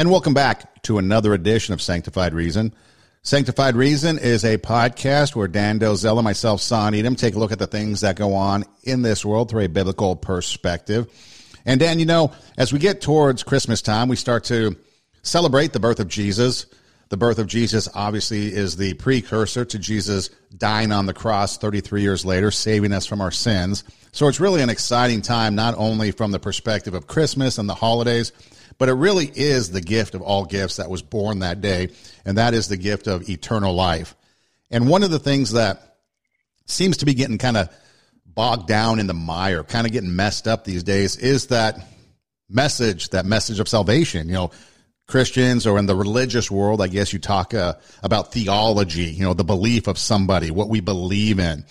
And welcome back to another edition of Sanctified Reason. Sanctified Reason is a podcast where Dan Dozella, myself, Son Edom, take a look at the things that go on in this world through a biblical perspective. And Dan, you know, as we get towards Christmas time, we start to celebrate the birth of Jesus. The birth of Jesus obviously is the precursor to Jesus dying on the cross 33 years later, saving us from our sins. So it's really an exciting time, not only from the perspective of Christmas and the holidays, but it really is the gift of all gifts that was born that day, and that is the gift of eternal life. And one of the things that seems to be getting kind of bogged down in the mire, kind of getting messed up these days, is that message of salvation. You know, Christians, or in the religious world, I guess you talk about theology, you know, the belief of somebody, what we believe in.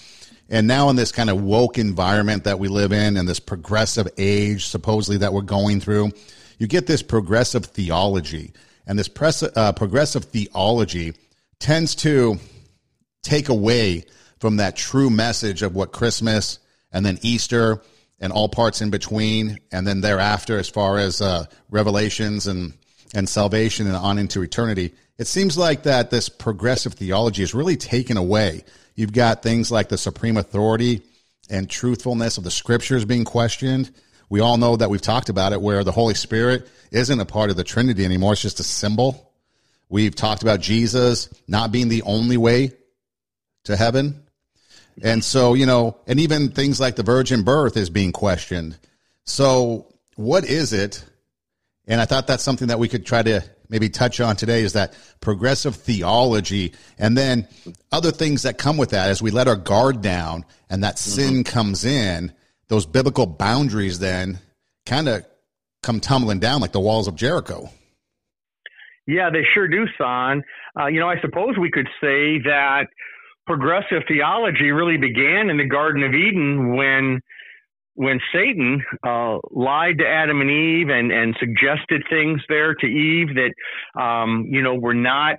And now in this kind of woke environment that we live in and this progressive age, supposedly, that we're going through, you get this progressive theology. And this progressive theology tends to take away from that true message of what Christmas and then Easter and all parts in between and then thereafter, as far as revelations and salvation and on into eternity. It seems like that this progressive theology is really taken away. You've got things like the supreme authority and truthfulness of the scriptures being questioned. We all know that we've talked about it, where the Holy Spirit isn't a part of the Trinity anymore. It's just a symbol. We've talked about Jesus not being the only way to heaven. And so, you know, and even things like the virgin birth is being questioned. So what is it? And I thought that's something that we could try to maybe touch on today, is that progressive theology and then other things that come with that as we let our guard down and that sin comes in, those biblical boundaries then kind of come tumbling down like the walls of Jericho. Yeah, they sure do, Son. You know, I suppose we could say that progressive theology really began in the Garden of Eden when Satan lied to Adam and Eve and suggested things there to Eve that, you know, were not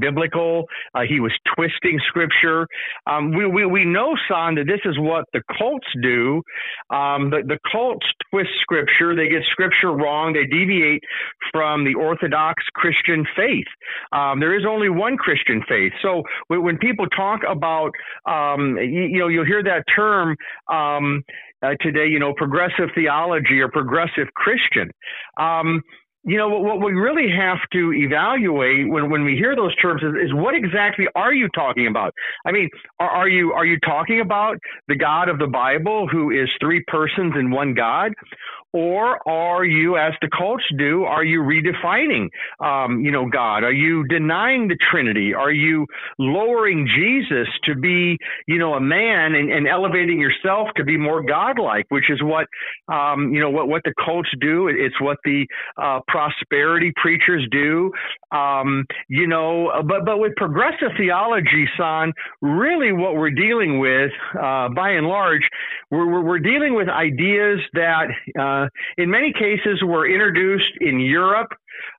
biblical. He was twisting scripture. We know, Son, that this is what the cults do. The cults twist scripture. They get scripture wrong. They deviate from the Orthodox Christian faith. There is only one Christian faith. So when people talk about, you'll hear that term, today, you know, progressive theology or progressive Christian. You know, what we really have to evaluate when we hear those terms is what exactly are you talking about? I mean, are you talking about the God of the Bible, who is three persons in one God? Or are you, as the cults do, are you redefining, God? Are you denying the Trinity? Are you lowering Jesus to be, a man and elevating yourself to be more godlike, which is what, what the cults do. It's what the prosperity preachers do, But with progressive theology, Son, really what we're dealing with, by and large, we're dealing with ideas that, in many cases, were introduced in Europe.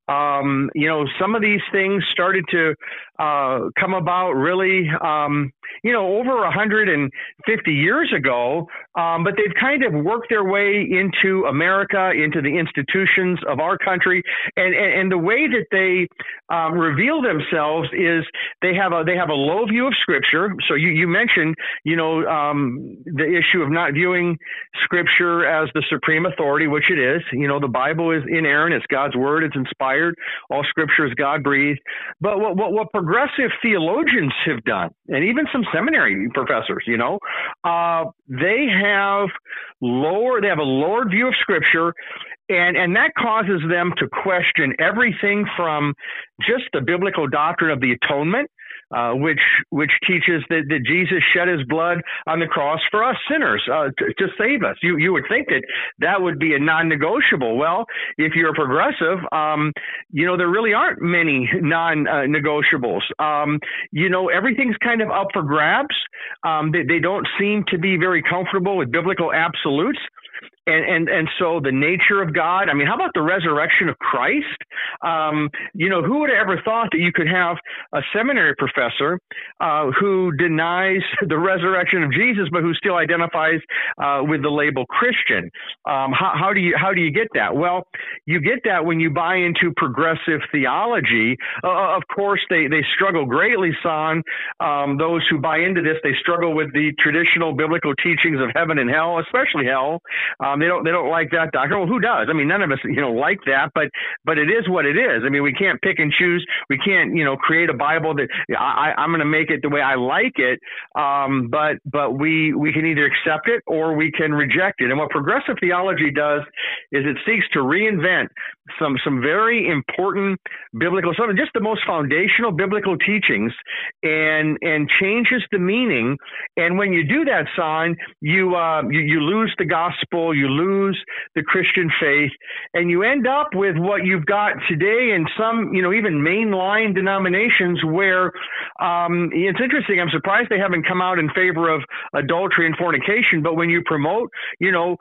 Some of these things started to come about really, over 150 years ago, but they've kind of worked their way into America, into the institutions of our country, and the way that they reveal themselves is they have a low view of Scripture. So you mentioned, the issue of not viewing Scripture as the supreme authority, which it is. You know, the Bible is inerrant; it's God's word; it's inspired. All Scripture is God-breathed. But what progressive theologians have done, and even some seminary professors, they have a lower view of Scripture, and that causes them to question everything from just the biblical doctrine of the atonement, which teaches that Jesus shed his blood on the cross for us sinners, to save us. You would think that would be a non-negotiable. Well, if you're a progressive, there really aren't many non-negotiables. Everything's kind of up for grabs. They don't seem to be very comfortable with biblical absolutes. And so the nature of God, I mean, how about the resurrection of Christ? You know, who would have ever thought that you could have a seminary professor who denies the resurrection of Jesus, but who still identifies with the label Christian? How do you get that? Well, you get that when you buy into progressive theology. Of course, they struggle greatly, Son. Those who buy into this, they struggle with the traditional biblical teachings of heaven and hell, especially hell. They don't like that doctrine. Well, who does? I mean, none of us, you know, like that, but it is what it is. I mean, we can't pick and choose. We can't, you know, create a Bible that I'm going to make it the way I like it. But we can either accept it or we can reject it. And what progressive theology does is it seeks to reinvent some very important biblical, some of just the most foundational biblical teachings, and changes the meaning. And when you do that, Son, you lose the gospel, you lose the Christian faith, and you end up with what you've got today in some, you know, even mainline denominations where it's interesting. I'm surprised they haven't come out in favor of adultery and fornication. But when you promote, you know,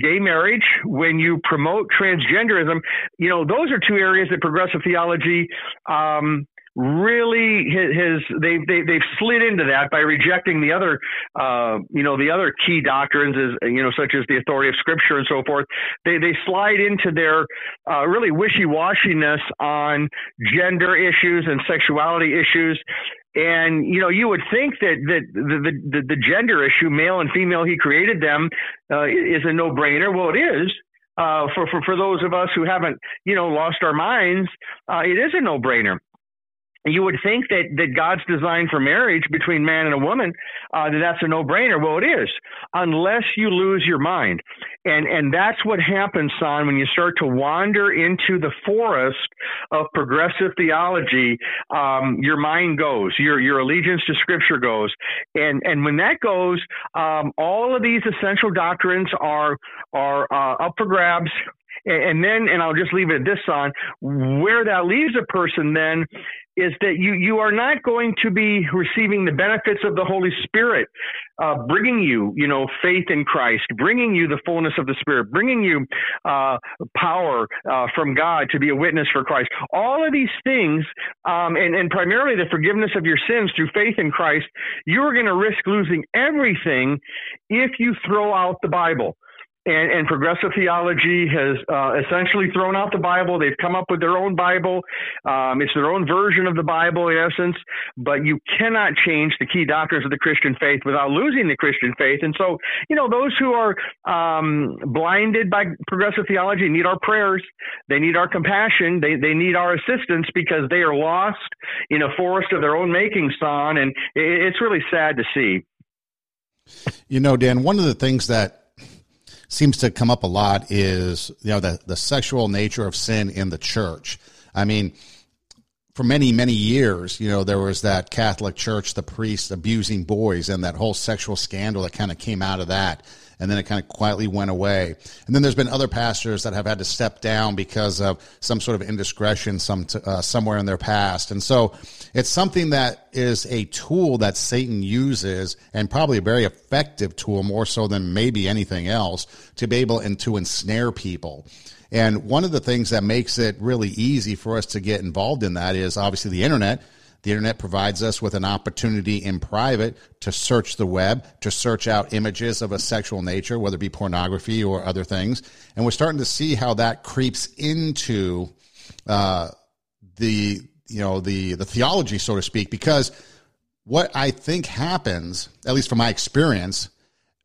gay marriage, when you promote transgenderism, you know, those are two areas that progressive theology really they've slid into that by rejecting the other, the other key doctrines, as you know, such as the authority of Scripture and so forth. They slide into their really wishy-washiness on gender issues and sexuality issues. And, you know, you would think that the gender issue, male and female, he created them, is a no-brainer. Well, it is. For those of us who haven't, you know, lost our minds, it is a no-brainer. You would think that God's design for marriage between man and a woman, that's a no-brainer. Well, it is, unless you lose your mind. And that's what happens, Son, when you start to wander into the forest of progressive theology. Your mind goes, your allegiance to Scripture goes. And when that goes, all of these essential doctrines are up for grabs. And I'll just leave it at this, Son, where that leaves a person then is that you are not going to be receiving the benefits of the Holy Spirit, bringing you, you know, faith in Christ, bringing you the fullness of the Spirit, bringing you power from God to be a witness for Christ. All of these things, and primarily the forgiveness of your sins through faith in Christ, you're going to risk losing everything if you throw out the Bible. And progressive theology has essentially thrown out the Bible. They've come up with their own Bible. It's their own version of the Bible, in essence. But you cannot change the key doctrines of the Christian faith without losing the Christian faith. And so, you know, those who are blinded by progressive theology need our prayers. They need our compassion. They need our assistance, because they are lost in a forest of their own making, Son. And it's really sad to see. You know, Dan, one of the things that seems to come up a lot is, you know, the sexual nature of sin in the church. I mean, for many, many years, you know, there was that Catholic church, the priests abusing boys, and that whole sexual scandal that kind of came out of that. And then it kind of quietly went away. And then there's been other pastors that have had to step down because of some sort of indiscretion somewhere in their past. And so it's something that is a tool that Satan uses, and probably a very effective tool, more so than maybe anything else, to be able and to ensnare people. And one of the things that makes it really easy for us to get involved in that is obviously the internet. The internet provides us with an opportunity in private to search the web, to search out images of a sexual nature, whether it be pornography or other things. And we're starting to see how that creeps into the theology, so to speak, because what I think happens, at least from my experience,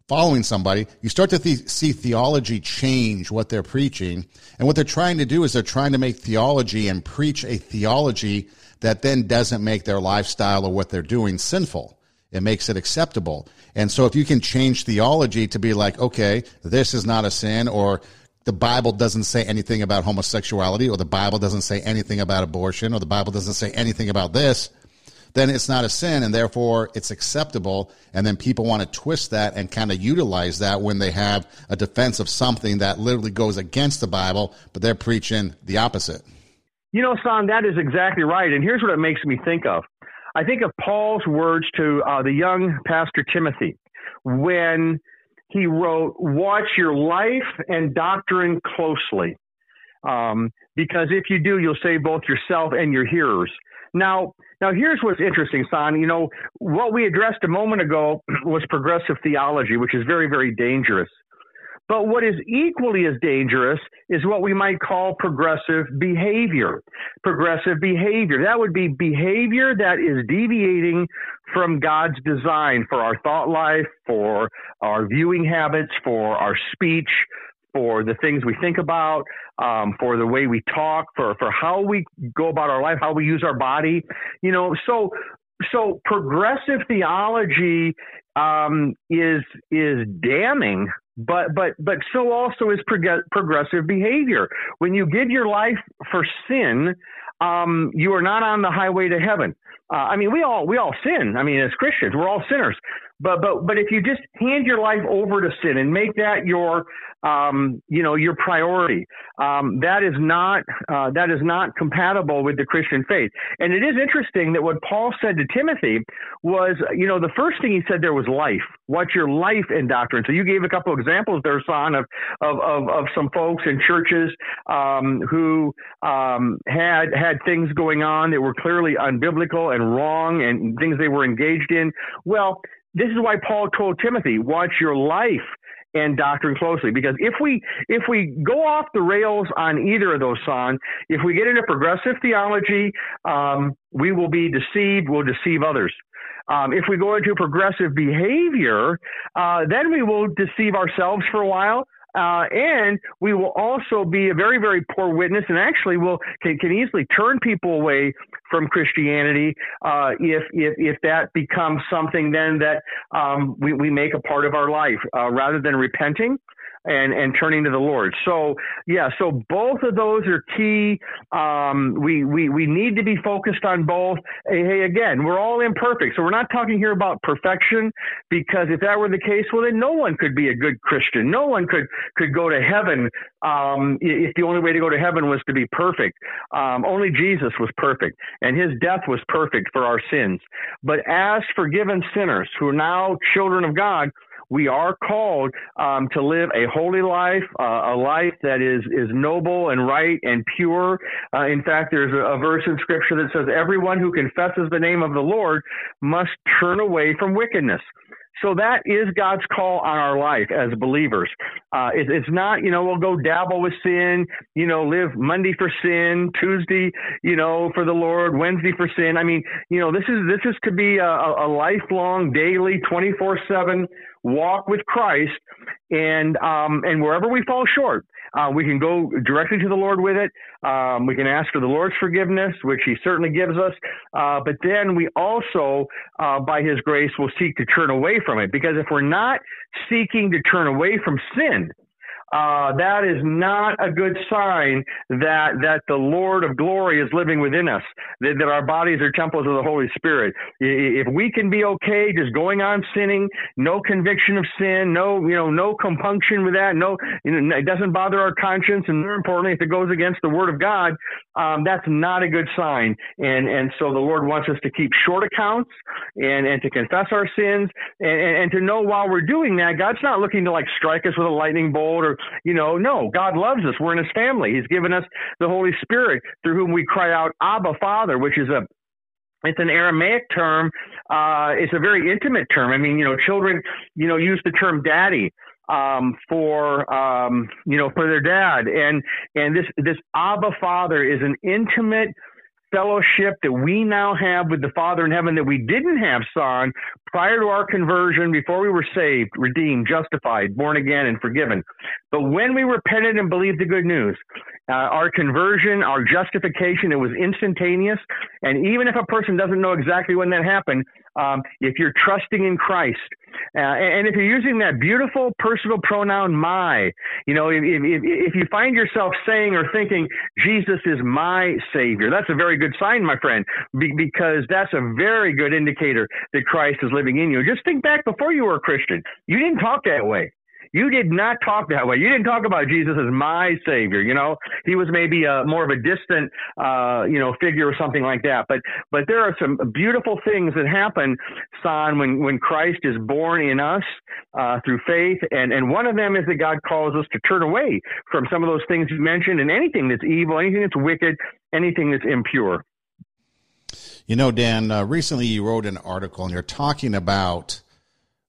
following somebody, you start to see theology change what they're preaching. And what they're trying to do is they're trying to make theology and preach a theology that then doesn't make their lifestyle or what they're doing sinful. It makes it acceptable. And so if you can change theology to be like, okay, this is not a sin, or the Bible doesn't say anything about homosexuality, or the Bible doesn't say anything about abortion, or the Bible doesn't say anything about this, then it's not a sin, and therefore it's acceptable. And then people want to twist that and kind of utilize that when they have a defense of something that literally goes against the Bible, but they're preaching the opposite. You know, Son, that is exactly right. And here's what it makes me think of. I think of Paul's words to the young pastor Timothy when he wrote, watch your life and doctrine closely, because if you do, you'll save both yourself and your hearers. Now, here's what's interesting, Son. You know, what we addressed a moment ago was progressive theology, which is very, very dangerous. But what is equally as dangerous is what we might call progressive behavior. Progressive behavior, that would be behavior that is deviating from God's design for our thought life, for our viewing habits, for our speech, for the things we think about, for the way we talk, for how we go about our life, how we use our body. You know, so progressive theology is damning. But so also is progressive behavior. When you give your life for sin, you are not on the highway to heaven. I mean, we all sin. I mean, as Christians, we're all sinners. But if you just hand your life over to sin and make that your your priority, that is not compatible with the Christian faith. And it is interesting that what Paul said to Timothy was, you know, the first thing he said there was life. Watch your life and doctrine. So you gave a couple of examples there, Son, of some folks in churches who had things going on that were clearly unbiblical and wrong, and things they were engaged in. Well, this is why Paul told Timothy, watch your life and doctrine closely, because if we go off the rails on either of those, Son, if we get into progressive theology, we will be deceived, we'll deceive others. If we go into progressive behavior, then we will deceive ourselves for a while. And we will also be a very, very poor witness, and actually can easily turn people away from Christianity if that becomes something then that we make a part of our life rather than repenting and turning to the Lord. So yeah, so both of those are key. We need to be focused on both. Hey, again, we're all imperfect, so we're not talking here about perfection, because if that were the case, well, then no one could be a good Christian. No one could go to heaven if the only way to go to heaven was to be perfect. Only Jesus was perfect, and his death was perfect for our sins. But as forgiven sinners who are now children of God, we are called to live a holy life, a life that is noble and right and pure. In fact, there's a verse in Scripture that says, everyone who confesses the name of the Lord must turn away from wickedness. So that is God's call on our life as believers. It's not, we'll go dabble with sin, live Monday for sin, Tuesday, for the Lord, Wednesday for sin. I mean, this is to be a lifelong, daily, 24/7 walk with Christ. And wherever we fall short, we can go directly to the Lord with it. We can ask for the Lord's forgiveness, which he certainly gives us. But then we also, by his grace, will seek to turn away from it. Because if we're not seeking to turn away from sin, that is not a good sign that the Lord of glory is living within us, that our bodies are temples of the Holy Spirit. If we can be okay just going on sinning, no conviction of sin, no compunction with that, it doesn't bother our conscience, and more importantly, if it goes against the Word of God, that's not a good sign. And so the Lord wants us to keep short accounts and to confess our sins and to know while we're doing that, God's not looking to strike us with a lightning bolt or no, God loves us. We're in his family. He's given us the Holy Spirit, through whom we cry out, Abba, Father, which is it's an Aramaic term. It's a very intimate term. I mean, children, use the term daddy for their dad. And this Abba, Father is an intimate fellowship that we now have with the Father in heaven that we didn't have, Son, prior to our conversion, before we were saved, redeemed, justified, born again, and forgiven. But when we repented and believed the good news, our conversion, our justification, it was instantaneous. And even if a person doesn't know exactly when that happened, if you're trusting in Christ, and if you're using that beautiful personal pronoun, my, if you find yourself saying or thinking, Jesus is my Savior, that's a very good sign, my friend, because that's a very good indicator that Christ is living in you. Just think back before you were a Christian. You didn't talk that way. You did not talk that way. You didn't talk about Jesus as my savior. You know, he was maybe more of a distant, figure or something like that. But there are some beautiful things that happen, Son, when Christ is born in us through faith. And one of them is that God calls us to turn away from some of those things you mentioned, and anything that's evil, anything that's wicked, anything that's impure. You know, Dan, recently you wrote an article, and you're talking about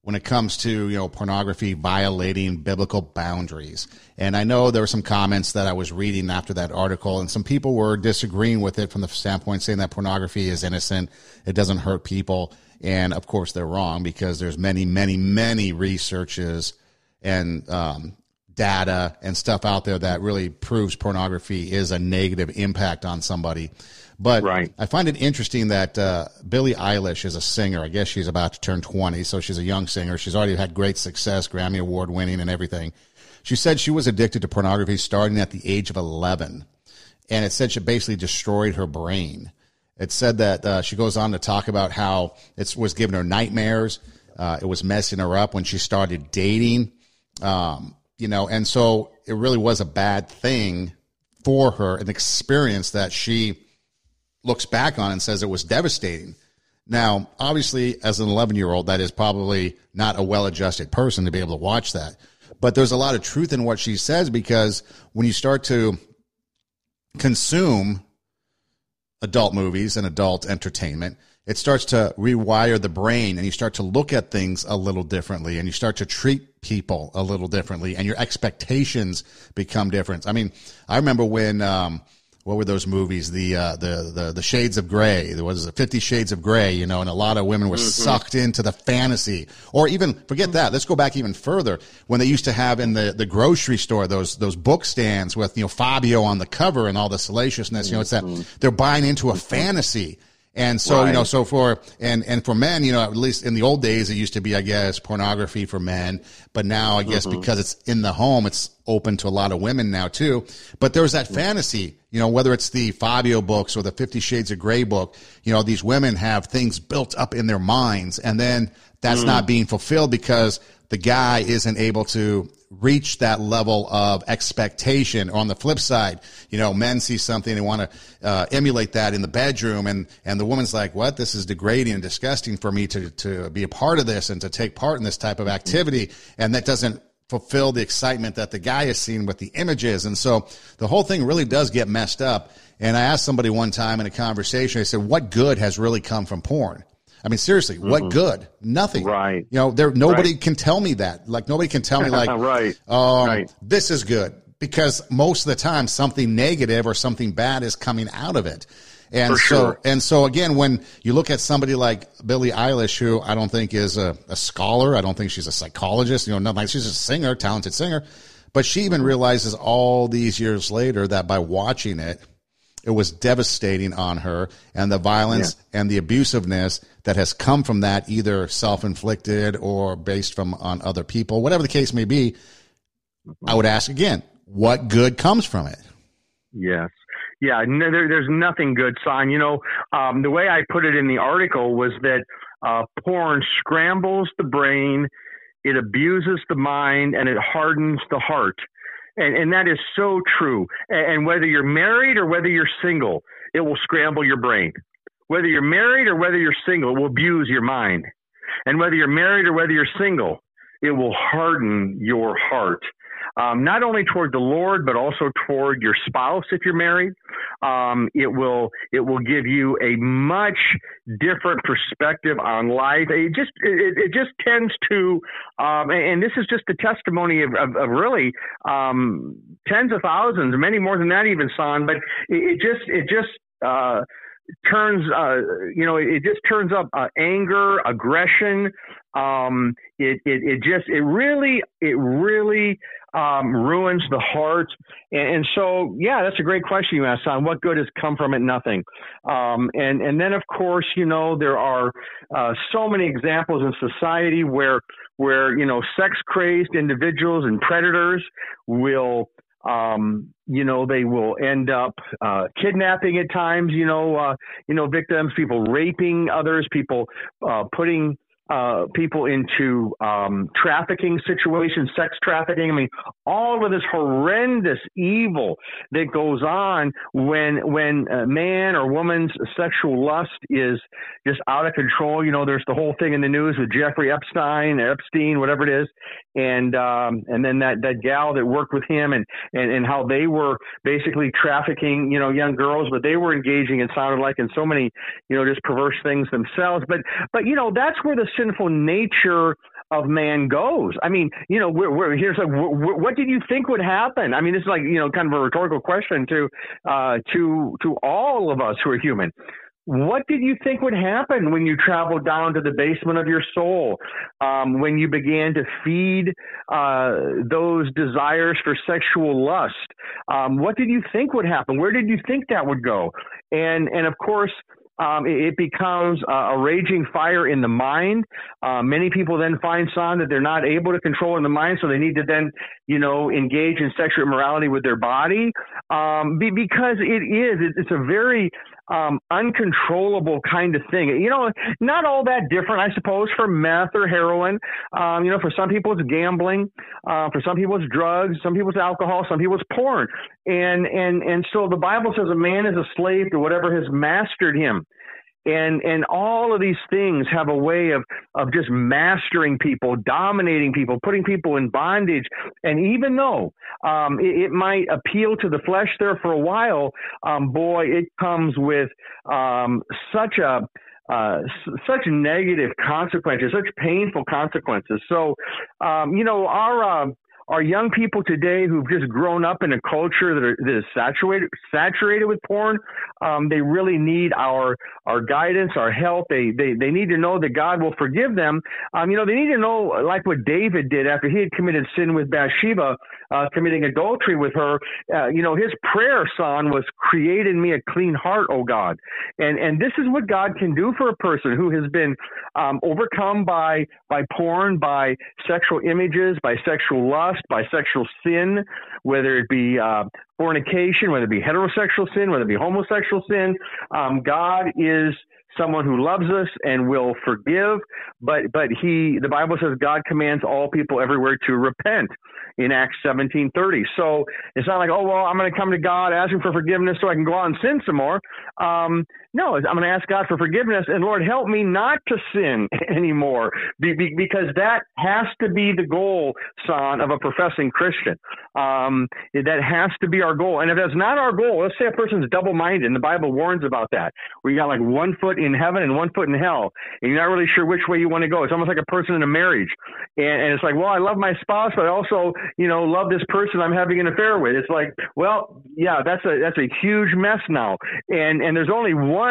when it comes to, you know, pornography violating biblical boundaries. And I know there were some comments that I was reading after that article, and some people were disagreeing with it from the standpoint saying that pornography is innocent, it doesn't hurt people. And of course they're wrong, because there's many, many, many researches and data and stuff out there that really proves pornography is a negative impact on somebody. But right. I find it interesting that Billie Eilish is a singer. I guess she's about to turn 20, so she's a young singer. She's already had great success, Grammy Award winning and everything. She said she was addicted to pornography starting at the age of 11, and it said she basically destroyed her brain. It said that she goes on to talk about how it was giving her nightmares. It was messing her up when she started dating, and so it really was a bad thing for her, an experience that she looks back on and says it was devastating. Now, obviously, as an 11-year-old, that is probably not a well-adjusted person to be able to watch that. But there's a lot of truth in what she says, because when you start to consume adult movies and adult entertainment, it starts to rewire the brain, and you start to look at things a little differently, and you start to treat people a little differently, and your expectations become different. I mean, I remember when what were those movies? The Shades of Grey. There was 50 Shades of Grey, you know, and a lot of women were sucked into the fantasy. Or even, forget that, let's go back even further, when they used to have in the grocery store those book stands with, you know, Fabio on the cover and all the salaciousness. You know, it's that they're buying into a fantasy. And so, right. You know, so for men, you know, at least in the old days, it used to be, I guess, pornography for men. But now, I guess, because it's in the home, it's open to a lot of women now, too. But there was that fantasy, you know, whether it's the Fabio books or the 50 Shades of Grey book, you know, these women have things built up in their minds. And then that's not being fulfilled because the guy isn't able to reach that level of expectation. On the flip side, you know, men see something, they want to emulate that in the bedroom, and the woman's like, what? This is degrading and disgusting for me to be a part of this and to take part in this type of activity. And that doesn't fulfill the excitement that the guy is seeing with the images. And so the whole thing really does get messed up. And I asked somebody one time in a conversation, I said, what good has really come from porn? I mean, seriously, what good? Nothing. Right. You know, nobody can tell me that. Like, nobody can tell me, like, this is good, because most of the time something negative or something bad is coming out of it. And so again, when you look at somebody like Billie Eilish, who I don't think is a scholar, I don't think she's a psychologist, you know, nothing like, she's a singer, talented singer, but she even realizes all these years later that by watching it, it was devastating on her, and the violence and the abusiveness that has come from that, either self-inflicted or based on other people, whatever the case may be. I would ask again, what good comes from it? Yes. Yeah. No, there's nothing good, Son. You know, the way I put it in the article was that porn scrambles the brain, it abuses the mind, and it hardens the heart. And that is so true. And whether you're married or whether you're single, it will scramble your brain. Whether you're married or whether you're single, it will abuse your mind. And whether you're married or whether you're single, it will harden your heart. Not only toward the Lord, but also toward your spouse if you're married. It will give you a much different perspective on life. It just tends to, and this is just the testimony of really tens of thousands, many more than that even, Son. But it just turns, it just turns up anger, aggression. It really ruins the heart. And so, yeah, that's a great question you asked, Son. What good has come from it? Nothing. And then, of course, you know, there are so many examples in society where, you know, sex-crazed individuals and predators will they will end up kidnapping at times, victims, people raping others, people putting people into trafficking situations, sex trafficking. I mean, all of this horrendous evil that goes on when a man or woman's sexual lust is just out of control. You know, there's the whole thing in the news with Jeffrey Epstein, whatever it is, and then that gal that worked with him, and how they were basically trafficking, you know, young girls, but they were engaging, it sounded like, in so many, you know, just perverse things themselves. But you know, that's where the sinful nature of man goes. I mean, you know, here's like, what did you think would happen? I mean, this is like, you know, kind of a rhetorical question to all of us who are human. What did you think would happen when you traveled down to the basement of your soul, when you began to feed those desires for sexual lust? What did you think would happen? Where did you think that would go? And of course, it becomes a raging fire in the mind. Many people then find, Son, that they're not able to control in the mind, so they need to then, you know, engage in sexual immorality with their body, because it's a very uncontrollable kind of thing. You know, not all that different, I suppose, for meth or heroin. You know, for some people it's gambling, for some people it's drugs, some people it's alcohol, some people it's porn. And so the Bible says a man is a slave to whatever has mastered him. And all of these things have a way of just mastering people, dominating people, putting people in bondage. And even though it might appeal to the flesh there for a while, boy, it comes with such negative consequences, such painful consequences. So, you know, our young people today who've just grown up in a culture that is saturated with porn, they really need our guidance, our help. They need to know that God will forgive them. You know, they need to know, like what David did after he had committed sin with Bathsheba, committing adultery with her. You know, his prayer, Son, was, create in me a clean heart, O God. And this is what God can do for a person who has been overcome by porn, by sexual images, by sexual lust, by sexual sin, whether it be fornication, whether it be heterosexual sin, whether it be homosexual sin. God is someone who loves us and will forgive, but the Bible says God commands all people everywhere to repent in Acts 17:30. So it's not like, oh, well, I'm going to come to God, ask him for forgiveness so I can go out and sin some more. No, I'm going to ask God for forgiveness, and Lord, help me not to sin anymore, because that has to be the goal, Son, of a professing Christian. That has to be our goal. And if that's not our goal, let's say a person's double-minded, and the Bible warns about that, where you got like one foot in heaven and one foot in hell, and you're not really sure which way you want to go. It's almost like a person in a marriage, and it's like, well, I love my spouse, but I also, you know, love this person I'm having an affair with. It's like, well, yeah, that's a huge mess now, and there's only one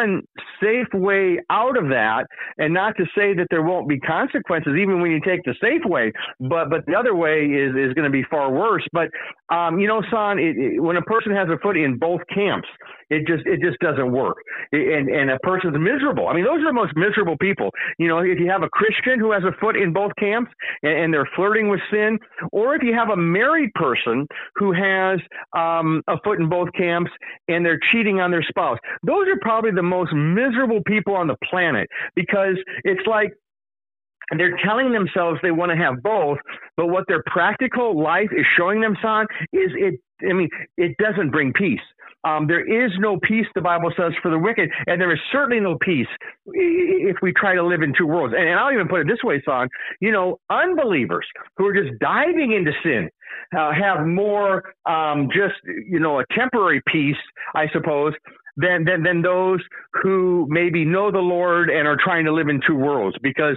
safe way out of that, and not to say that there won't be consequences even when you take the safe way, but the other way is going to be far worse. But you know, Son, when a person has a foot in both camps, it just doesn't work, and a person's miserable. I mean, those are the most miserable people. You know, if you have a Christian who has a foot in both camps and they're flirting with sin, or if you have a married person who has a foot in both camps and they're cheating on their spouse, those are probably the most miserable people on the planet, because it's like, and they're telling themselves they want to have both, but what their practical life is showing them, Son, is it doesn't bring peace. There is no peace, the Bible says, for the wicked, and there is certainly no peace if we try to live in two worlds. And I'll even put it this way, Son, you know, unbelievers who are just diving into sin have more just, you know, a temporary peace, I suppose, than those who maybe know the Lord and are trying to live in two worlds, because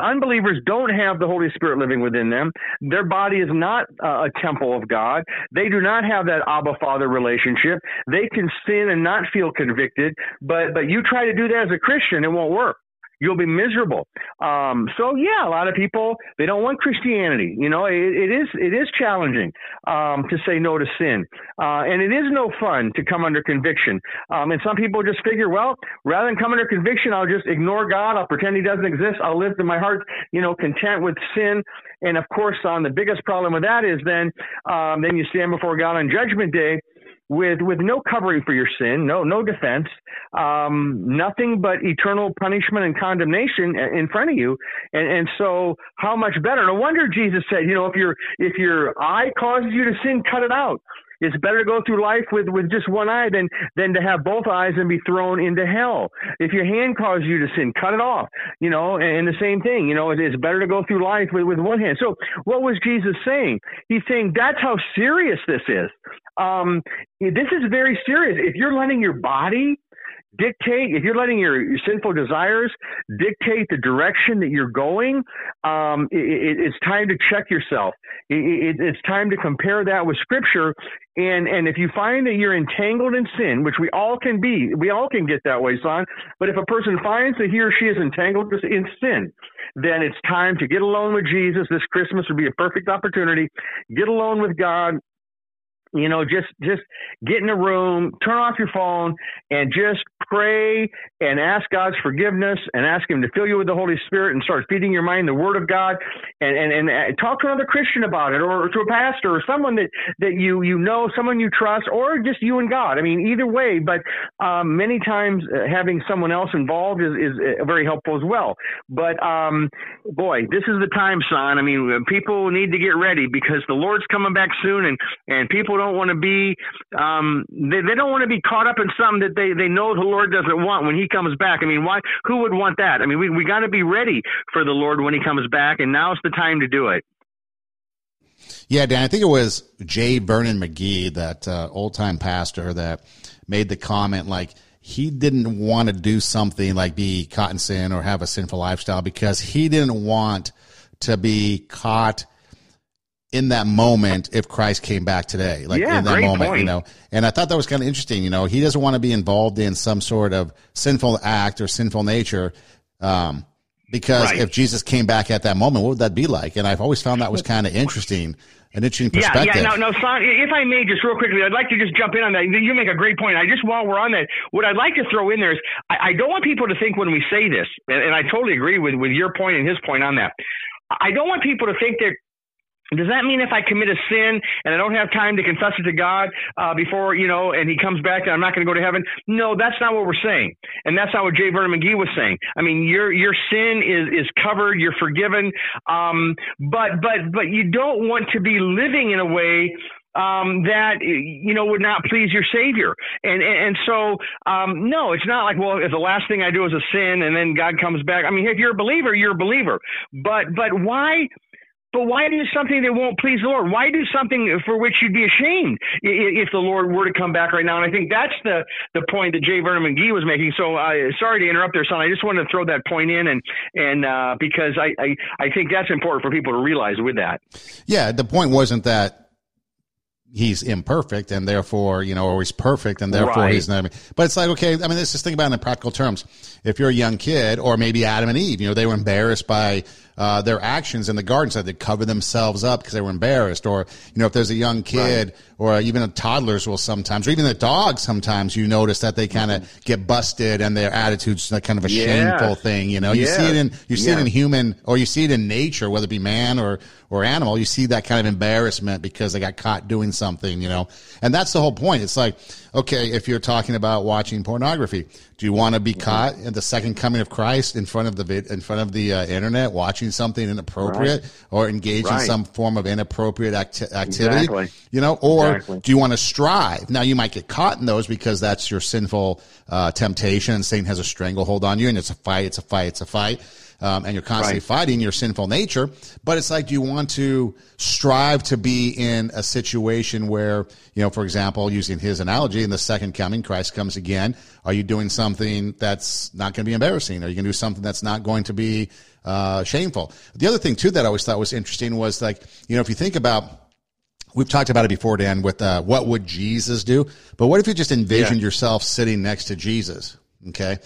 unbelievers don't have the Holy Spirit living within them. Their body is not a temple of God. They do not have that Abba Father relationship. They can sin and not feel convicted, but you try to do that as a Christian, it won't work. You'll be miserable. So yeah, a lot of people, they don't want Christianity. You know, it is challenging to say no to sin. And it is no fun to come under conviction. And some people just figure, well, rather than come under conviction, I'll just ignore God. I'll pretend he doesn't exist. I'll live to my heart, you know, content with sin. And of course, Son, the biggest problem with that is then you stand before God on Judgment Day, with no covering for your sin, no defense, nothing but eternal punishment and condemnation in front of you. And so how much better? No wonder Jesus said, you know, if your eye causes you to sin, cut it out. It's better to go through life with just one eye than to have both eyes and be thrown into hell. If your hand causes you to sin, cut it off, you know, and the same thing, you know, it's better to go through life with one hand. So what was Jesus saying? He's saying that's how serious this is. This is very serious. If you're letting your body dictate, if you're letting your sinful desires dictate the direction that you're going, it's time to check yourself. It's time to compare that with Scripture. And if you find that you're entangled in sin, which we all can be, we all can get that way, son. But if a person finds that he or she is entangled in sin, then it's time to get alone with Jesus. This Christmas would be a perfect opportunity. Get alone with God. You know, just get in a room, turn off your phone, and just pray and ask God's forgiveness and ask him to fill you with the Holy Spirit and start feeding your mind the Word of God and talk to another Christian about it or to a pastor or someone that you know, someone you trust, or just you and God. I mean, either way, but many times having someone else involved is very helpful as well. But, boy, this is the time, son. I mean, people need to get ready because the Lord's coming back soon, and people don't want to be they don't want to be caught up in something that they know the Lord doesn't want when he comes back. I mean, why? Who would want that? I mean, we got to be ready for the Lord when he comes back, and now's the time to do it. Yeah, Dan, I think it was J. Vernon McGee, that old-time pastor, that made the comment like he didn't want to do something like be caught in sin or have a sinful lifestyle because he didn't want to be caught in that moment if Christ came back today, like in that moment, point. You know, and I thought that was kind of interesting. You know, he doesn't want to be involved in some sort of sinful act or sinful nature. Because if Jesus came back at that moment, what would that be like? And I've always found that was kind of interesting. An interesting perspective. No, son, if I may, just real quickly, I'd like to just jump in on that. You make a great point. While we're on that, what I'd like to throw in there is I don't want people to think when we say this, and I totally agree with your point and his point on that. I don't want people to think that, does that mean if I commit a sin and I don't have time to confess it to God before, you know, and he comes back and I'm not going to go to heaven? No, that's not what we're saying. And that's not what J. Vernon McGee was saying. I mean, your sin is covered. You're forgiven. But you don't want to be living in a way that, you know, would not please your Savior. And so, no, it's not like, well, if the last thing I do is a sin and then God comes back. I mean, if you're a believer, you're a believer. But why? But why do something that won't please the Lord? Why do something for which you'd be ashamed if the Lord were to come back right now? And I think that's the point that J. Vernon McGee was making. So sorry to interrupt there, son. I just wanted to throw that point in, and because I think that's important for people to realize with that. Yeah, the point wasn't that he's imperfect and therefore, you know, or he's perfect and therefore he's not. But it's like, okay, I mean, let's just think about it in practical terms. If you're a young kid, or maybe Adam and Eve, you know, they were embarrassed by their actions in the garden, so they cover themselves up because they were embarrassed. Or, you know, if there's a young kid or even a toddlers will sometimes, or even a dog sometimes, you notice that they kind of get busted and their attitude's like kind of a shameful thing. You know, you see it in, you see it in human, or you see it in nature, whether it be man or animal, you see that kind of embarrassment because they got caught doing something, you know, and that's the whole point. It's like, okay, if you're talking about watching pornography, do you want to be caught at the second coming of Christ in front of the internet, watching something inappropriate or engage in some form of inappropriate activity, you know, or do you want to strive? Now you might get caught in those because that's your sinful temptation and Satan has a stranglehold on you and it's a fight. And you're constantly fighting your sinful nature, but it's like, do you want to strive to be in a situation where, you know, for example, using his analogy, in the second coming, Christ comes again, are you doing something that's not going to be embarrassing? Are you going to do something that's not going to be shameful? The other thing, too, that I always thought was interesting was, like, you know, if you think about, we've talked about it before, Dan, with what would Jesus do? But what if you just envisioned yourself sitting next to Jesus, okay?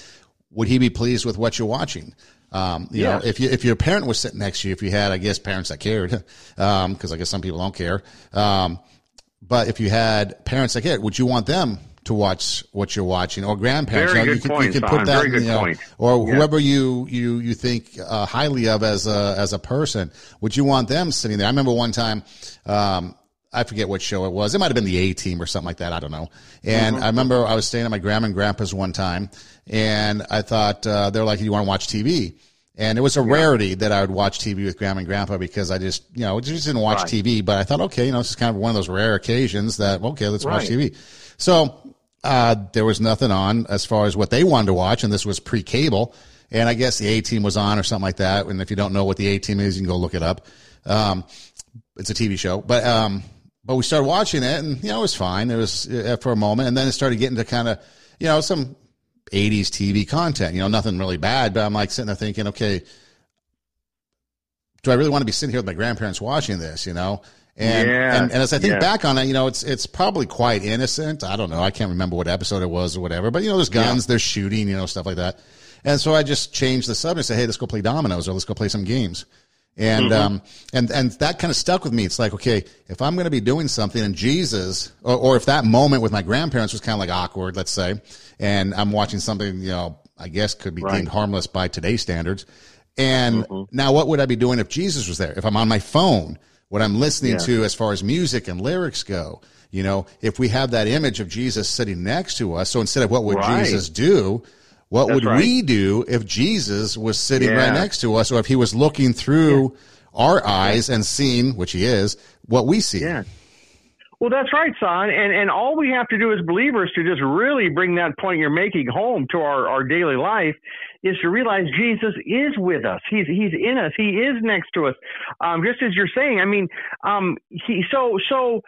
Would he be pleased with what you're watching? You know, if your parent was sitting next to you, if you had, I guess, parents that cared, cause I guess some people don't care. But if you had parents that cared, would you want them to watch what you're watching, or grandparents? Or whoever you think highly of as a person, would you want them sitting there? I remember one time, I forget what show it was. It might have been the A-Team or something like that. I don't know. And I remember I was staying at my grandma and grandpa's one time, and I thought, they're like, you want to watch TV? And it was a rarity that I would watch TV with grandma and grandpa, because I just, you know, just didn't watch TV. But I thought, okay, you know, this is kind of one of those rare occasions that, okay, let's watch TV. So there was nothing on as far as what they wanted to watch, and this was pre-cable. And I guess the A-Team was on or something like that. And if you don't know what the A-Team is, you can go look it up. It's a TV show. But we started watching it, and, you know, it was fine. It was for a moment. And then it started getting to kind of, you know, some 80s TV content, you know, nothing really bad. But I'm like sitting there thinking, okay, do I really want to be sitting here with my grandparents watching this, you know? And as I think back on it, you know, it's probably quite innocent. I don't know. I can't remember what episode it was or whatever. But, you know, there's guns, there's shooting, you know, stuff like that. And so I just changed the subject and said, hey, let's go play dominoes, or let's go play some games. And and that kind of stuck with me. It's like, okay, if I'm going to be doing something, and Jesus, or if that moment with my grandparents was kind of like awkward, let's say, and I'm watching something, you know, I guess could be deemed harmless by today's standards. And now what would I be doing if Jesus was there? If I'm on my phone, what I'm listening to as far as music and lyrics go, you know, if we have that image of Jesus sitting next to us, so instead of what would Jesus do, what would we do if Jesus was sitting right next to us, or if he was looking through our eyes and seeing, which he is, what we see? Yeah. Well, that's right, Son. And all we have to do as believers to just really bring that point you're making home to our daily life is to realize Jesus is with us. He's in us. He is next to us. Just as you're saying, I mean, so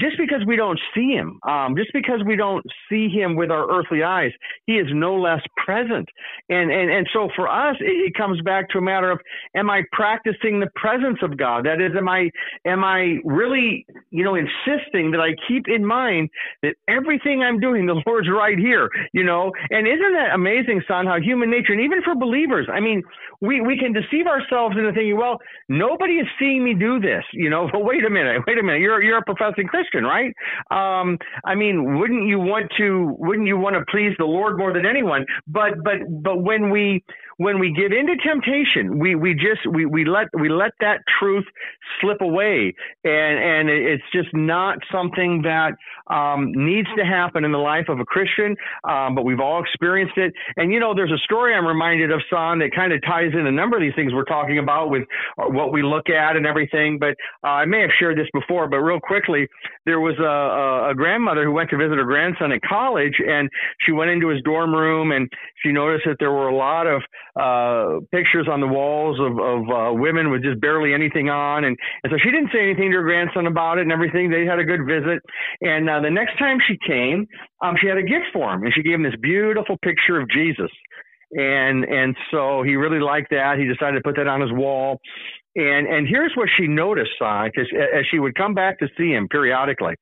just because we don't see him, just because we don't see him with our earthly eyes, he is no less present. And so for us, it comes back to a matter of, am I practicing the presence of God? That is, am I really, you know, insisting that I keep in mind that everything I'm doing, the Lord's right here, you know? And isn't that amazing, Son, how human nature, and even for believers, I mean, we can deceive ourselves into thinking, well, nobody is seeing me do this, you know, but wait a minute, you're a professing Christian, right? I mean, wouldn't you want to please the Lord more than anyone? But when we give into temptation, we let that truth slip away, and it's just not something that needs to happen in the life of a Christian. But we've all experienced it, and you know, there's a story I'm reminded of, Son, that kind of ties in a number of these things we're talking about with what we look at and everything. But I may have shared this before, but real quickly, there was a grandmother who went to visit her grandson at college, and she went into his dorm room, and she noticed that there were a lot of pictures on the walls of women with just barely anything on. And so she didn't say anything to her grandson about it and everything. They had a good visit. And the next time she came, she had a gift for him, and she gave him this beautiful picture of Jesus. And so he really liked that. He decided to put that on his wall. And here's what she noticed, Son, as she would come back to see him periodically.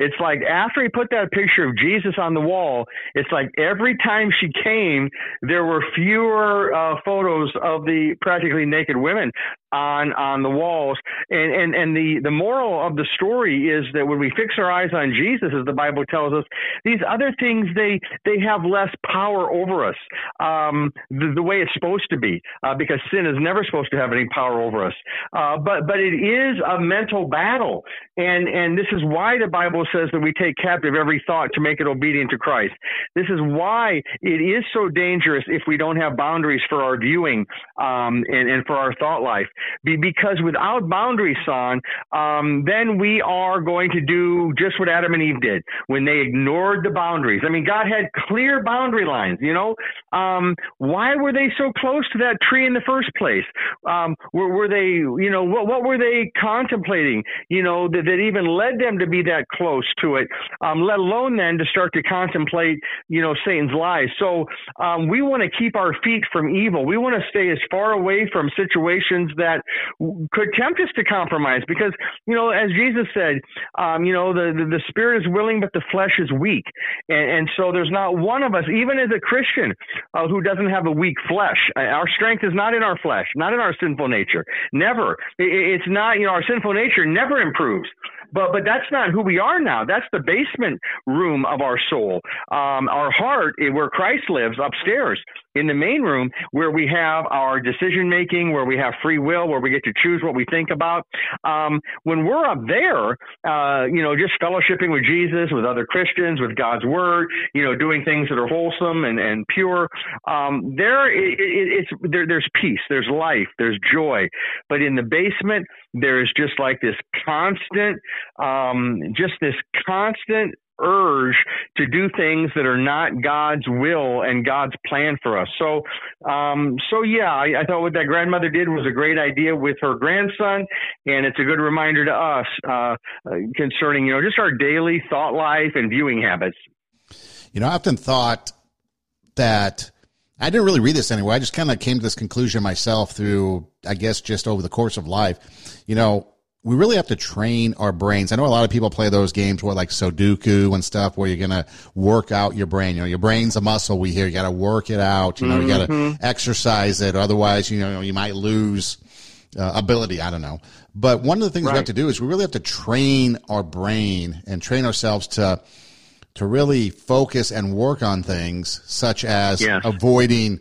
It's like after he put that picture of Jesus on the wall, it's like every time she came, there were fewer photos of the practically naked women on the walls. And the moral of the story is that when we fix our eyes on Jesus, as the Bible tells us, these other things, they have less power over us, the way it's supposed to be, because sin is never supposed to have any power over us. But it is a mental battle. And this is why the Bible says that we take captive every thought to make it obedient to Christ. This is why it is so dangerous if we don't have boundaries for our viewing and for our thought life. Because without boundaries, Son, then we are going to do just what Adam and Eve did when they ignored the boundaries. I mean, God had clear boundary lines, you know? Why were they so close to that tree in the first place? Were they, you know, what were they contemplating, you know, that even led them to be that close to it, let alone then to start to contemplate, you know, Satan's lies. So we want to keep our feet from evil. We want to stay as far away from situations that could tempt us to compromise, because, you know, as Jesus said, you know, the spirit is willing, but the flesh is weak. And so there's not one of us, even as a Christian, who doesn't have a weak flesh. Our strength is not in our flesh, not in our sinful nature. Never. It's not, you know, our sinful nature never improves. But that's not who we are now. That's the basement room of our soul. Our heart, where Christ lives upstairs, in the main room where we have our decision making, where we have free will, where we get to choose what we think about. When we're up there, just fellowshipping with Jesus, with other Christians, with God's word, doing things that are wholesome and pure, there's peace, there's life, there's joy. But in the basement, there's just like this constant, urge to do things that are not God's will and God's plan for us. So I thought what that grandmother did was a great idea with her grandson, and it's a good reminder to us concerning just our daily thought life and viewing habits. I often thought that I didn't really read this anyway. I just kind of came to this conclusion myself through, I guess, just over the course of life. We really have to train our brains. I know a lot of people play those games where like Sudoku and stuff where you're going to work out your brain. Your brain's a muscle, we hear. You got to work it out. You got to exercise it. Otherwise, you might lose ability. I don't know. But one of the things we have to do is we really have to train our brain and train ourselves to really focus and work on things such as avoiding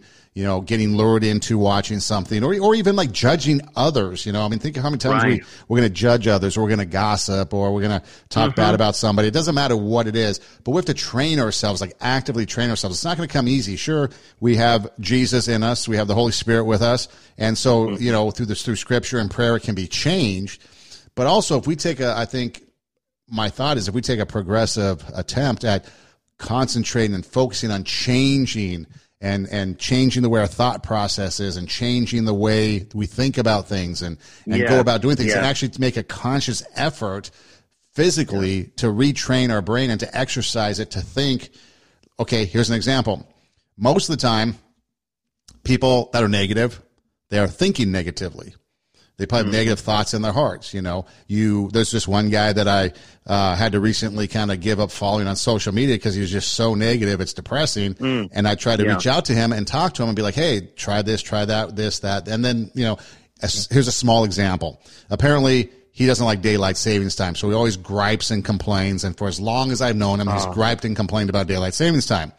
getting lured into watching something or even like judging others, think of how many times we're going to judge others, or we're going to gossip, or we're going to talk bad about somebody. It doesn't matter what it is, but we have to train ourselves, like actively train ourselves. It's not going to come easy. Sure, we have Jesus in us. We have the Holy Spirit with us. And so, through scripture and prayer, it can be changed. But also if we take a progressive attempt at concentrating and focusing on changing and changing the way our thought process is and changing the way we think about things and go about doing things and actually make a conscious effort physically to retrain our brain and to exercise it to think, okay, here's an example. Most of the time, people that are negative, they are thinking negatively. They probably have negative thoughts in their hearts. There's this one guy that I had to recently kind of give up following on social media because he was just so negative. It's depressing. And I tried to reach out to him and talk to him and be like, hey, try this, try that, this, that. And then, here's a small example. Apparently, he doesn't like daylight savings time. So he always gripes and complains. And for as long as I've known him, he's griped and complained about daylight savings time.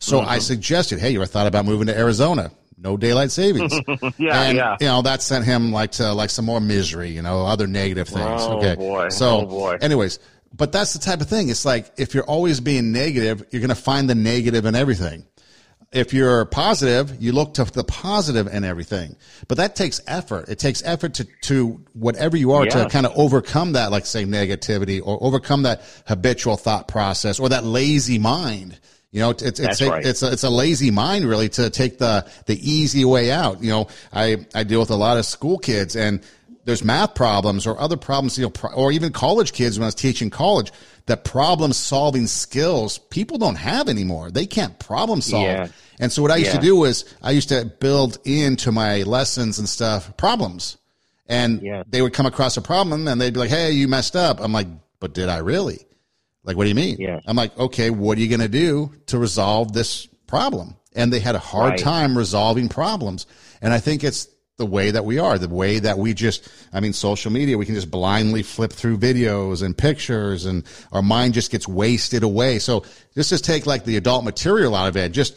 So I suggested, hey, you ever thought about moving to Arizona? No daylight savings. That sent him to some more misery, other negative things. Anyways, but that's the type of thing. It's like, if you're always being negative, you're going to find the negative in everything. If you're positive, you look to the positive in everything, but that takes effort. It takes effort to whatever you are to kind of overcome that, like say negativity, or overcome that habitual thought process or that lazy mind. It's a lazy mind really to take the easy way out. I deal with a lot of school kids, and there's math problems or other problems, or even college kids when I was teaching college, that problem solving skills people don't have anymore. They can't problem solve. Yeah. And so what I used to do was I used to build into my lessons and stuff problems, and they would come across a problem and they'd be like, hey, you messed up. I'm like, but did I really? Like, what do you mean? Yeah. I'm like, okay, what are you going to do to resolve this problem? And they had a hard time resolving problems. And I think it's the way that we are, the way that we just, social media, we can just blindly flip through videos and pictures, and our mind just gets wasted away. So let's just take like the adult material out of it, just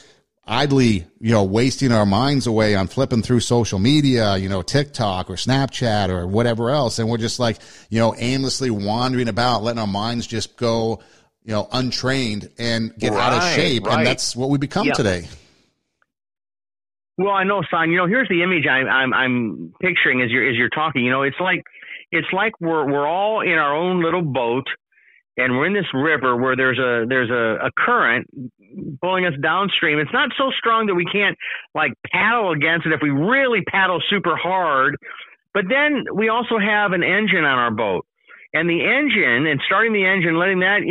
idly, wasting our minds away on flipping through social media, TikTok or Snapchat or whatever else. And we're just like, aimlessly wandering about, letting our minds just go, untrained and get out of shape. Right. And that's what we become today. Well, I know, Son, here's the image I'm picturing as you're talking. It's like we're all in our own little boat, and we're in this river where there's a current pulling us downstream. It's not so strong that we can't like paddle against it if we really paddle super hard. But then we also have an engine on our boat, and the engine, and starting the engine, letting that,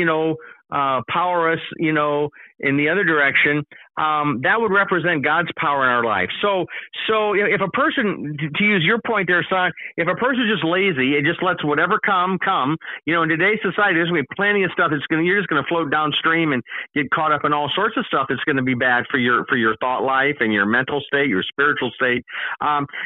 power us, in the other direction, that would represent God's power in our life. So if a person, to use your point there, Son, if a person's just lazy, it just lets whatever come, in today's society, there's going to be plenty of stuff. You're just going to float downstream and get caught up in all sorts of stuff that's going to be bad for your thought life and your mental state, your spiritual state.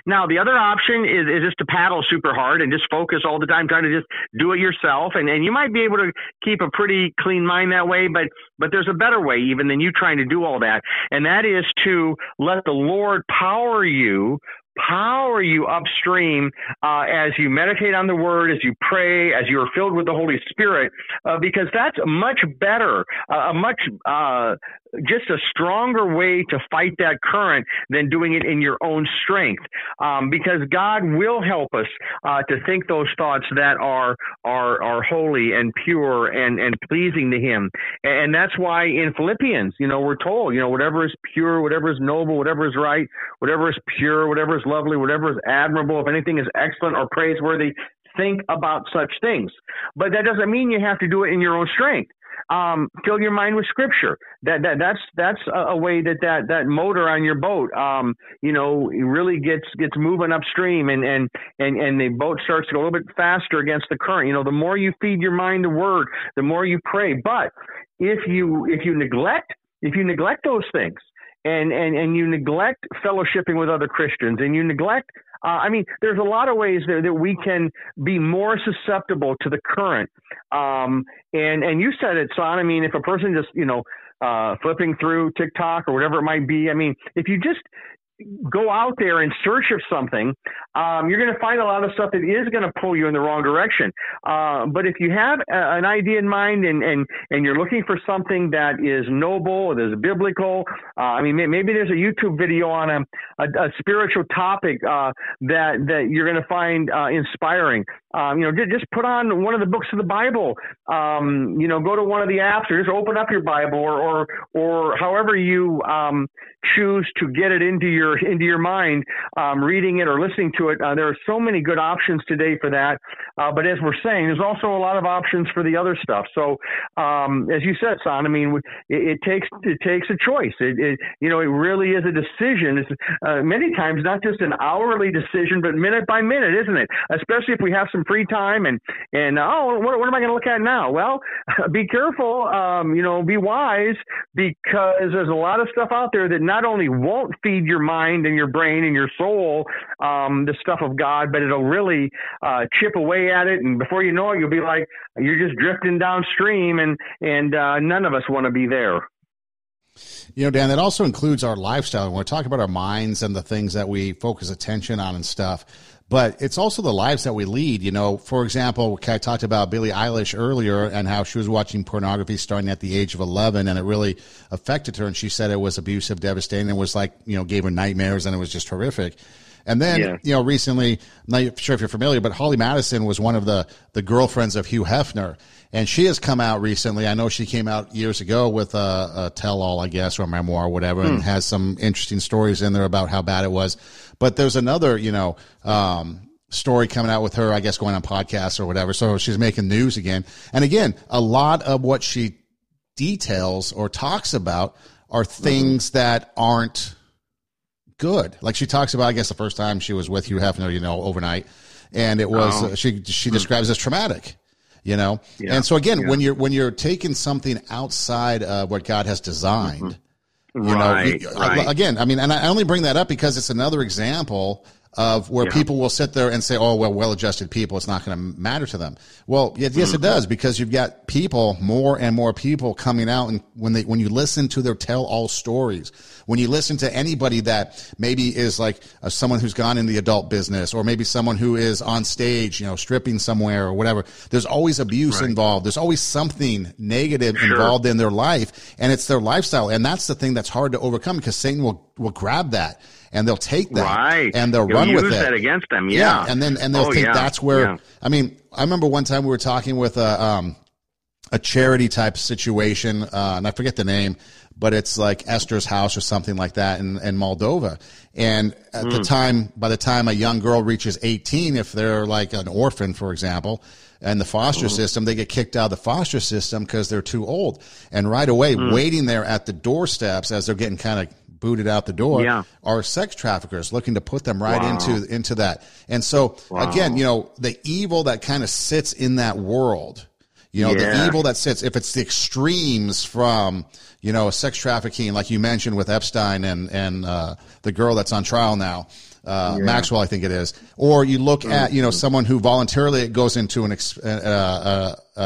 Now the other option is just to paddle super hard and just focus all the time, trying to just do it yourself. And you might be able to keep a pretty clean mind that way, but there's a better way. differently even than you trying to do all that. And that is to let the Lord power you upstream as you meditate on the word, as you pray, as you are filled with the Holy Spirit, because that's much better, just a stronger way to fight that current than doing it in your own strength, because God will help us to think those thoughts that are holy and pure and pleasing to Him. And that's why in Philippians, we're told, whatever is pure, whatever is noble, whatever is right, whatever is pure, whatever is lovely, whatever is admirable, if anything is excellent or praiseworthy, think about such things. But that doesn't mean you have to do it in your own strength. Fill your mind with scripture. That's a way that motor on your boat, really gets moving upstream and the boat starts to go a little bit faster against the current. The more you feed your mind the word, the more you pray. But if you neglect those things and you neglect fellowshipping with other Christians and you neglect, there's a lot of ways that we can be more susceptible to the current. And you said it, Son. If a person just, flipping through TikTok or whatever it might be, if you just go out there in search of something, you're going to find a lot of stuff that is going to pull you in the wrong direction. But if you have an idea in mind and you're looking for something that is noble, that is biblical, maybe there's a YouTube video on a spiritual topic that you're going to find inspiring. Just put on one of the books of the Bible. Go to one of the apps or just open up your Bible or however you choose to get it into your mind, reading it or listening to it. There are so many good options today for that. But as we're saying, there's also a lot of options for the other stuff. So as you said, Son, it takes a choice. It really is a decision. It's many times not just an hourly decision, but minute by minute, isn't it? Especially if we have some free time what am I going to look at now? Well, be careful, be wise, because there's a lot of stuff out there that not only won't feed your mind and your brain and your soul, the stuff of God, but it'll really chip away at it. And before you know it, you'll be like, you're just drifting downstream and none of us want to be there. Dan, that also includes our lifestyle. When we're talking about our minds and the things that we focus attention on and stuff, but it's also the lives that we lead. For example, I talked about Billie Eilish earlier and how she was watching pornography starting at the age of 11, and it really affected her. And she said it was abusive, devastating, and was like, gave her nightmares, and it was just horrific. And then, recently, I'm not sure if you're familiar, but Holly Madison was one of the girlfriends of Hugh Hefner. And she has come out recently. I know she came out years ago with a tell-all, I guess, or a memoir or whatever, and has some interesting stories in there about how bad it was. But there's another, story coming out with her, I guess, going on podcasts or whatever. So she's making news again. And again, a lot of what she details or talks about are things that aren't good. Like she talks about, I guess, the first time she was with Hugh Hefner, overnight. And it was, she describes as traumatic. And so again, when you're taking something outside of what God has designed, again, and I only bring that up because it's another example of where people will sit there and say, oh, well, well-adjusted people, it's not going to matter to them. Well, yes, it does, because you've got people, more and more people coming out, and when you listen to their tell-all stories, when you listen to anybody that maybe is like someone who's gone in the adult business, or maybe someone who is on stage, stripping somewhere or whatever, there's always abuse involved. There's always something negative involved in their life, and it's their lifestyle. And that's the thing that's hard to overcome, because Satan will grab that. And they'll take that and they'll run with it. Use that against them, and they'll think that's where. Yeah. I remember one time we were talking with a charity type situation, and I forget the name, but it's like Esther's House or something like that in Moldova. And at the time, by the time a young girl reaches 18, if they're like an orphan, for example, and the foster system, they get kicked out of the foster system because they're too old. And right away, waiting there at the doorsteps as they're getting kind of booted out the door are sex traffickers looking to put them right into that. And so again, the evil that kind of sits in that world, the evil that sits, if it's the extremes from, sex trafficking, like you mentioned with Epstein and the girl that's on trial now, Maxwell, I think it is. Or you look at, you know, someone who voluntarily goes into an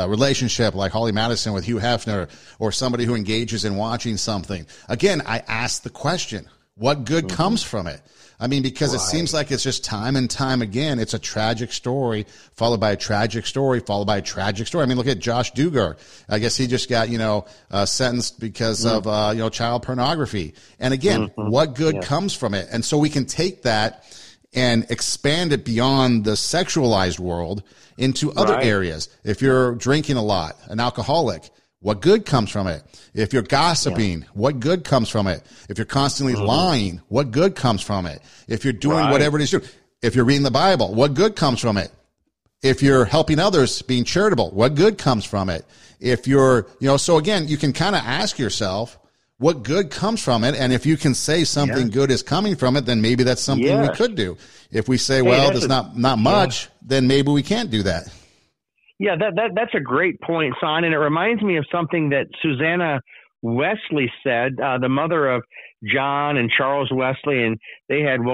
relationship like Holly Madison with Hugh Hefner, or somebody who engages in watching something. Again, I asked the question, what good comes from it? I mean, because it seems like it's just time and time again, it's a tragic story followed by a tragic story followed by a tragic story. I mean, look at Josh Duggar. I guess he just got, you know, sentenced because of, you know, child pornography. And again, what good comes from it? And so we can take that and expand it beyond the sexualized world into other areas. If you're drinking a lot, an alcoholic, what good comes from it? If you're gossiping, what good comes from it? If you're constantly lying, what good comes from it? If you're doing whatever it is, if you're reading the Bible, what good comes from it? If you're helping others, being charitable, what good comes from it? If you're, you know, so again, you can kind of ask yourself what good comes from it. And if you can say something good is coming from it, then maybe that's something we could do. If we say, well, there's not much, then maybe we can't do that. Yeah, that's a great point, Son, and it reminds me of something that Susanna Wesley said, the mother of John and Charles Wesley, and they had, 10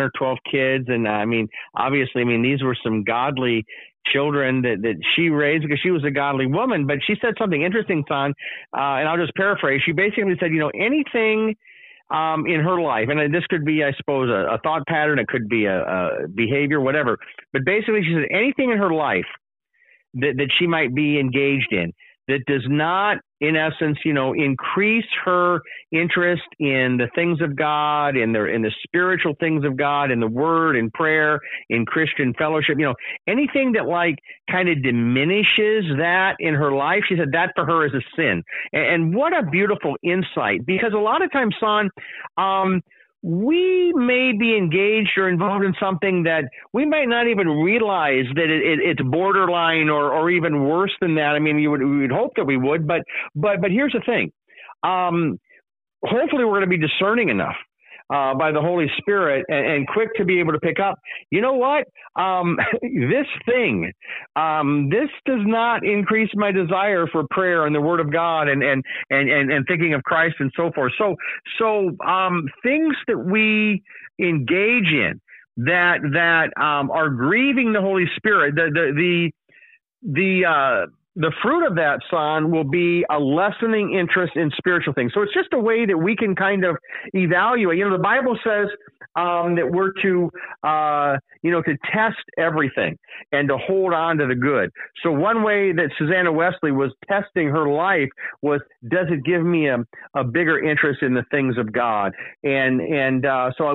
or 12 kids, and I mean, obviously, I mean, these were some godly children that she raised because she was a godly woman, but she said something interesting, Son, and I'll just paraphrase. She basically said, you know, anything in her life, and this could be, I suppose, a thought pattern, it could be a behavior, whatever, but basically she said anything in her life that she might be engaged in that does not, in essence, you know, increase her interest in the things of God, in the spiritual things of God, in the word, in prayer, in Christian fellowship, you know, anything that like kind of diminishes that in her life. She said that for her is a sin. And what a beautiful insight, because a lot of times, Son, we may be engaged or involved in something that we might not even realize that it's borderline or even worse than that. I mean, we would hope that we would, but here's the thing. Hopefully we're going to be discerning enough by the Holy Spirit and quick to be able to pick up, you know what? This thing, this does not increase my desire for prayer and the word of God and thinking of Christ and so forth. So things that we engage in that are grieving the Holy Spirit, the fruit of that, Son, will be a lessening interest in spiritual things. So it's just a way that we can kind of evaluate. You know, the Bible says that we're to, you know, to test everything and to hold on to the good. So one way that Susanna Wesley was testing her life was, does it give me a bigger interest in the things of God? And so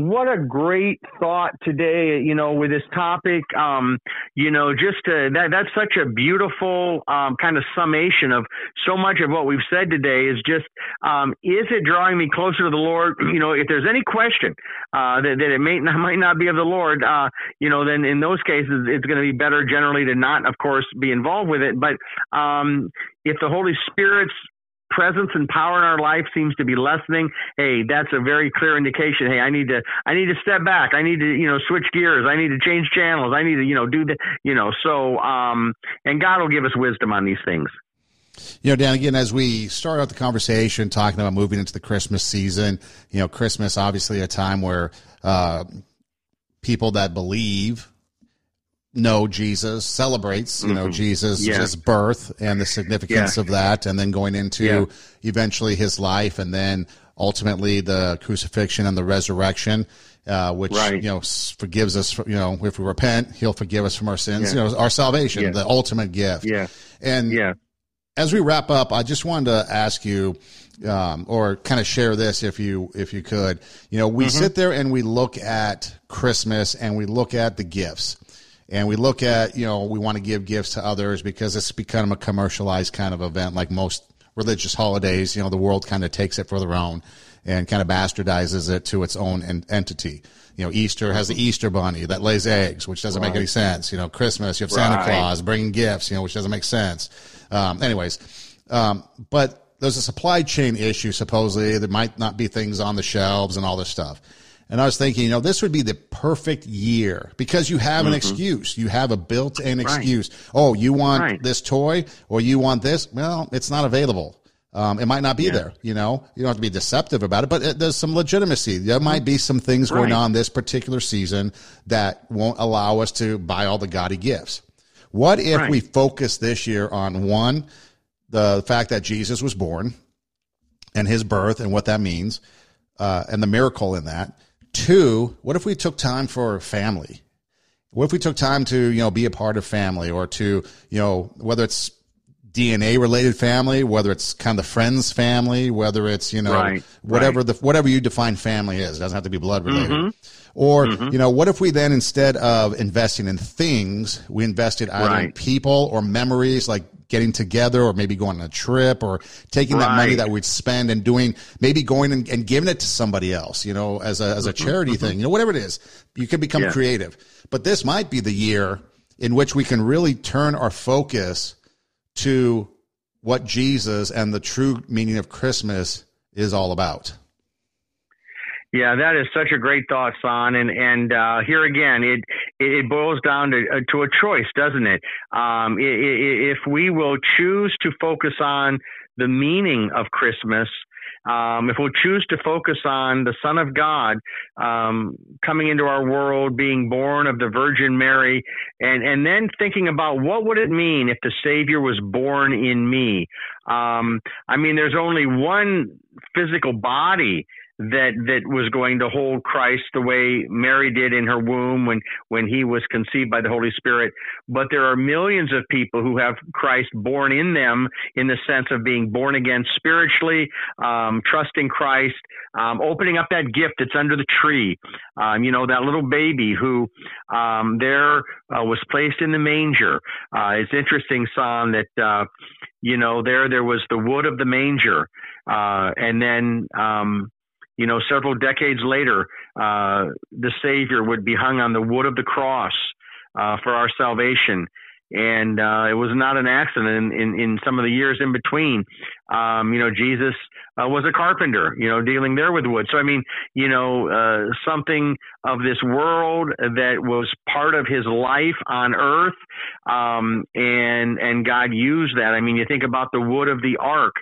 what a great thought today, you know, with this topic, you know, just that's such a beautiful kind of summation of so much of what we've said today is just, is it drawing me closer to the Lord? You know, if there's any question that it might not be of the Lord, you know, then in those cases, it's going to be better generally to not, of course, be involved with it. But if the Holy Spirit's presence and power in our life seems to be lessening, hey, that's a very clear indication. Hey, I need to step back. I need to, you know, switch gears. I need to change channels. I need to, you know, do the, you know, so, and God will give us wisdom on these things. You know, Dan, again, as we start out the conversation talking about moving into the Christmas season, you know, Christmas, obviously a time where, people that believe know Jesus, celebrates, you know, Jesus, his birth and the significance of that, and then going into eventually his life, and then ultimately the crucifixion and the resurrection, which, you know, forgives us, you know, if we repent, he'll forgive us from our sins, you know, our salvation, the ultimate gift. And as we wrap up, I just wanted to ask you, or kind of share this if you could, you know, we sit there and we look at Christmas and we look at the gifts. And we look at, you know, we want to give gifts to others because it's become a commercialized kind of event, like most religious holidays. You know, the world kind of takes it for their own and kind of bastardizes it to its own entity. You know, Easter has the Easter bunny that lays eggs, which doesn't make any sense. You know, Christmas, you have Santa Claus bringing gifts, you know, which doesn't make sense. But there's a supply chain issue, supposedly. There might not be things on the shelves and all this stuff. And I was thinking, you know, this would be the perfect year because you have an excuse. You have a built-in excuse. Oh, you want this toy or you want this? Well, it's not available. It might not be there, you know. You don't have to be deceptive about it, but there's some legitimacy. There might be some things going on this particular season that won't allow us to buy all the gaudy gifts. What if we focus this year on, one, the fact that Jesus was born and his birth and what that means, and the miracle in that. Two, what if we took time for family? What if we took time to, you know, be a part of family, or to, you know, whether it's DNA related family, whether it's kind of friends family, whether it's, you know, whatever you define family is. It doesn't have to be blood related. Or, you know, what if we then, instead of investing in things, we invested either in people or memories, like getting together, or maybe going on a trip, or taking that money that we'd spend and doing, maybe going and giving it to somebody else, you know, as a charity thing, you know, whatever it is. You can become creative. But this might be the year in which we can really turn our focus to what Jesus and the true meaning of Christmas is all about. Yeah, that is such a great thought, Son. And here again, it boils down to a choice, doesn't it? If we will choose to focus on the meaning of Christmas, if we'll choose to focus on the Son of God coming into our world, being born of the Virgin Mary, and then thinking about what would it mean if the Savior was born in me? I mean, there's only one physical body that was going to hold Christ the way Mary did in her womb when he was conceived by the Holy Spirit. But there are millions of people who have Christ born in them, in the sense of being born again spiritually, trusting Christ, opening up that gift that's under the tree. You know, that little baby who was placed in the manger. It's interesting, Son, that, you know, there was the wood of the manger. And then, you know, several decades later, the Savior would be hung on the wood of the cross for our salvation. And it was not an accident in some of the years in between. You know, Jesus was a carpenter, you know, dealing there with wood. So, I mean, you know, something of this world that was part of his life on earth, and God used that. I mean, you think about the wood of the ark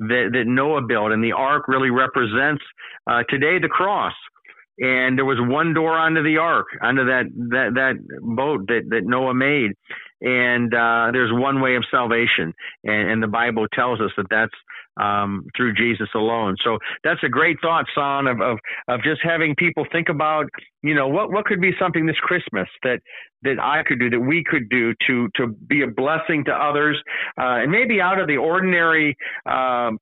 that Noah built, and the ark really represents today the cross. And there was one door onto the ark, onto that boat that Noah made. And there's one way of salvation, and the Bible tells us that that's through Jesus alone. So that's a great thought, Son, of just having people think about, you know, what could be something this Christmas that I could do, that we could do to be a blessing to others, and maybe out of the ordinary,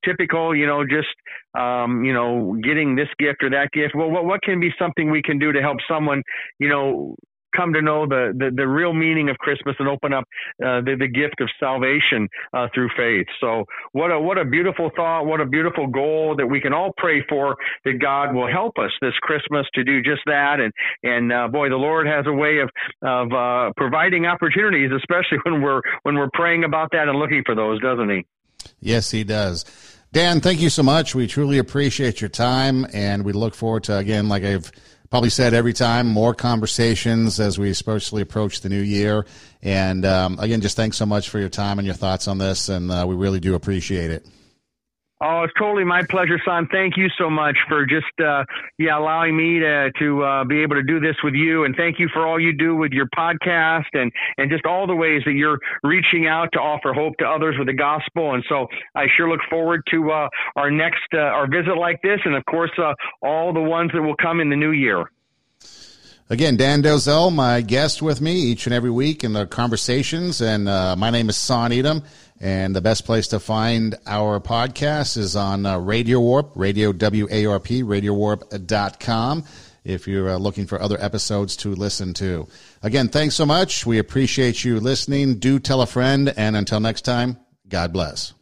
typical, you know, just, you know, getting this gift or that gift. Well, what can be something we can do to help someone, you know, come to know the real meaning of Christmas and open up the gift of salvation through faith. So what a beautiful thought, what a beautiful goal that we can all pray for, that God will help us this Christmas to do just that. And boy, the Lord has a way of providing opportunities, especially when we're praying about that and looking for those, doesn't he? Yes, he does. Dan, thank you so much. We truly appreciate your time, and we look forward to, again, like I've probably said every time, more conversations as we especially approach the new year. And again, just thanks so much for your time and your thoughts on this, and we really do appreciate it. Oh, it's totally my pleasure, Son. Thank you so much for just allowing me to be able to do this with you, and thank you for all you do with your podcast and just all the ways that you're reaching out to offer hope to others with the gospel. And so I sure look forward to our next our visit like this, and of course all the ones that will come in the new year. Again, Dan Dozella, my guest with me each and every week in the conversations, and my name is Son Edom. And the best place to find our podcast is on Radio Warp, Radio W-A-R-P, RadioWarp.com, if you're looking for other episodes to listen to. Again, thanks so much. We appreciate you listening. Do tell a friend. And until next time, God bless.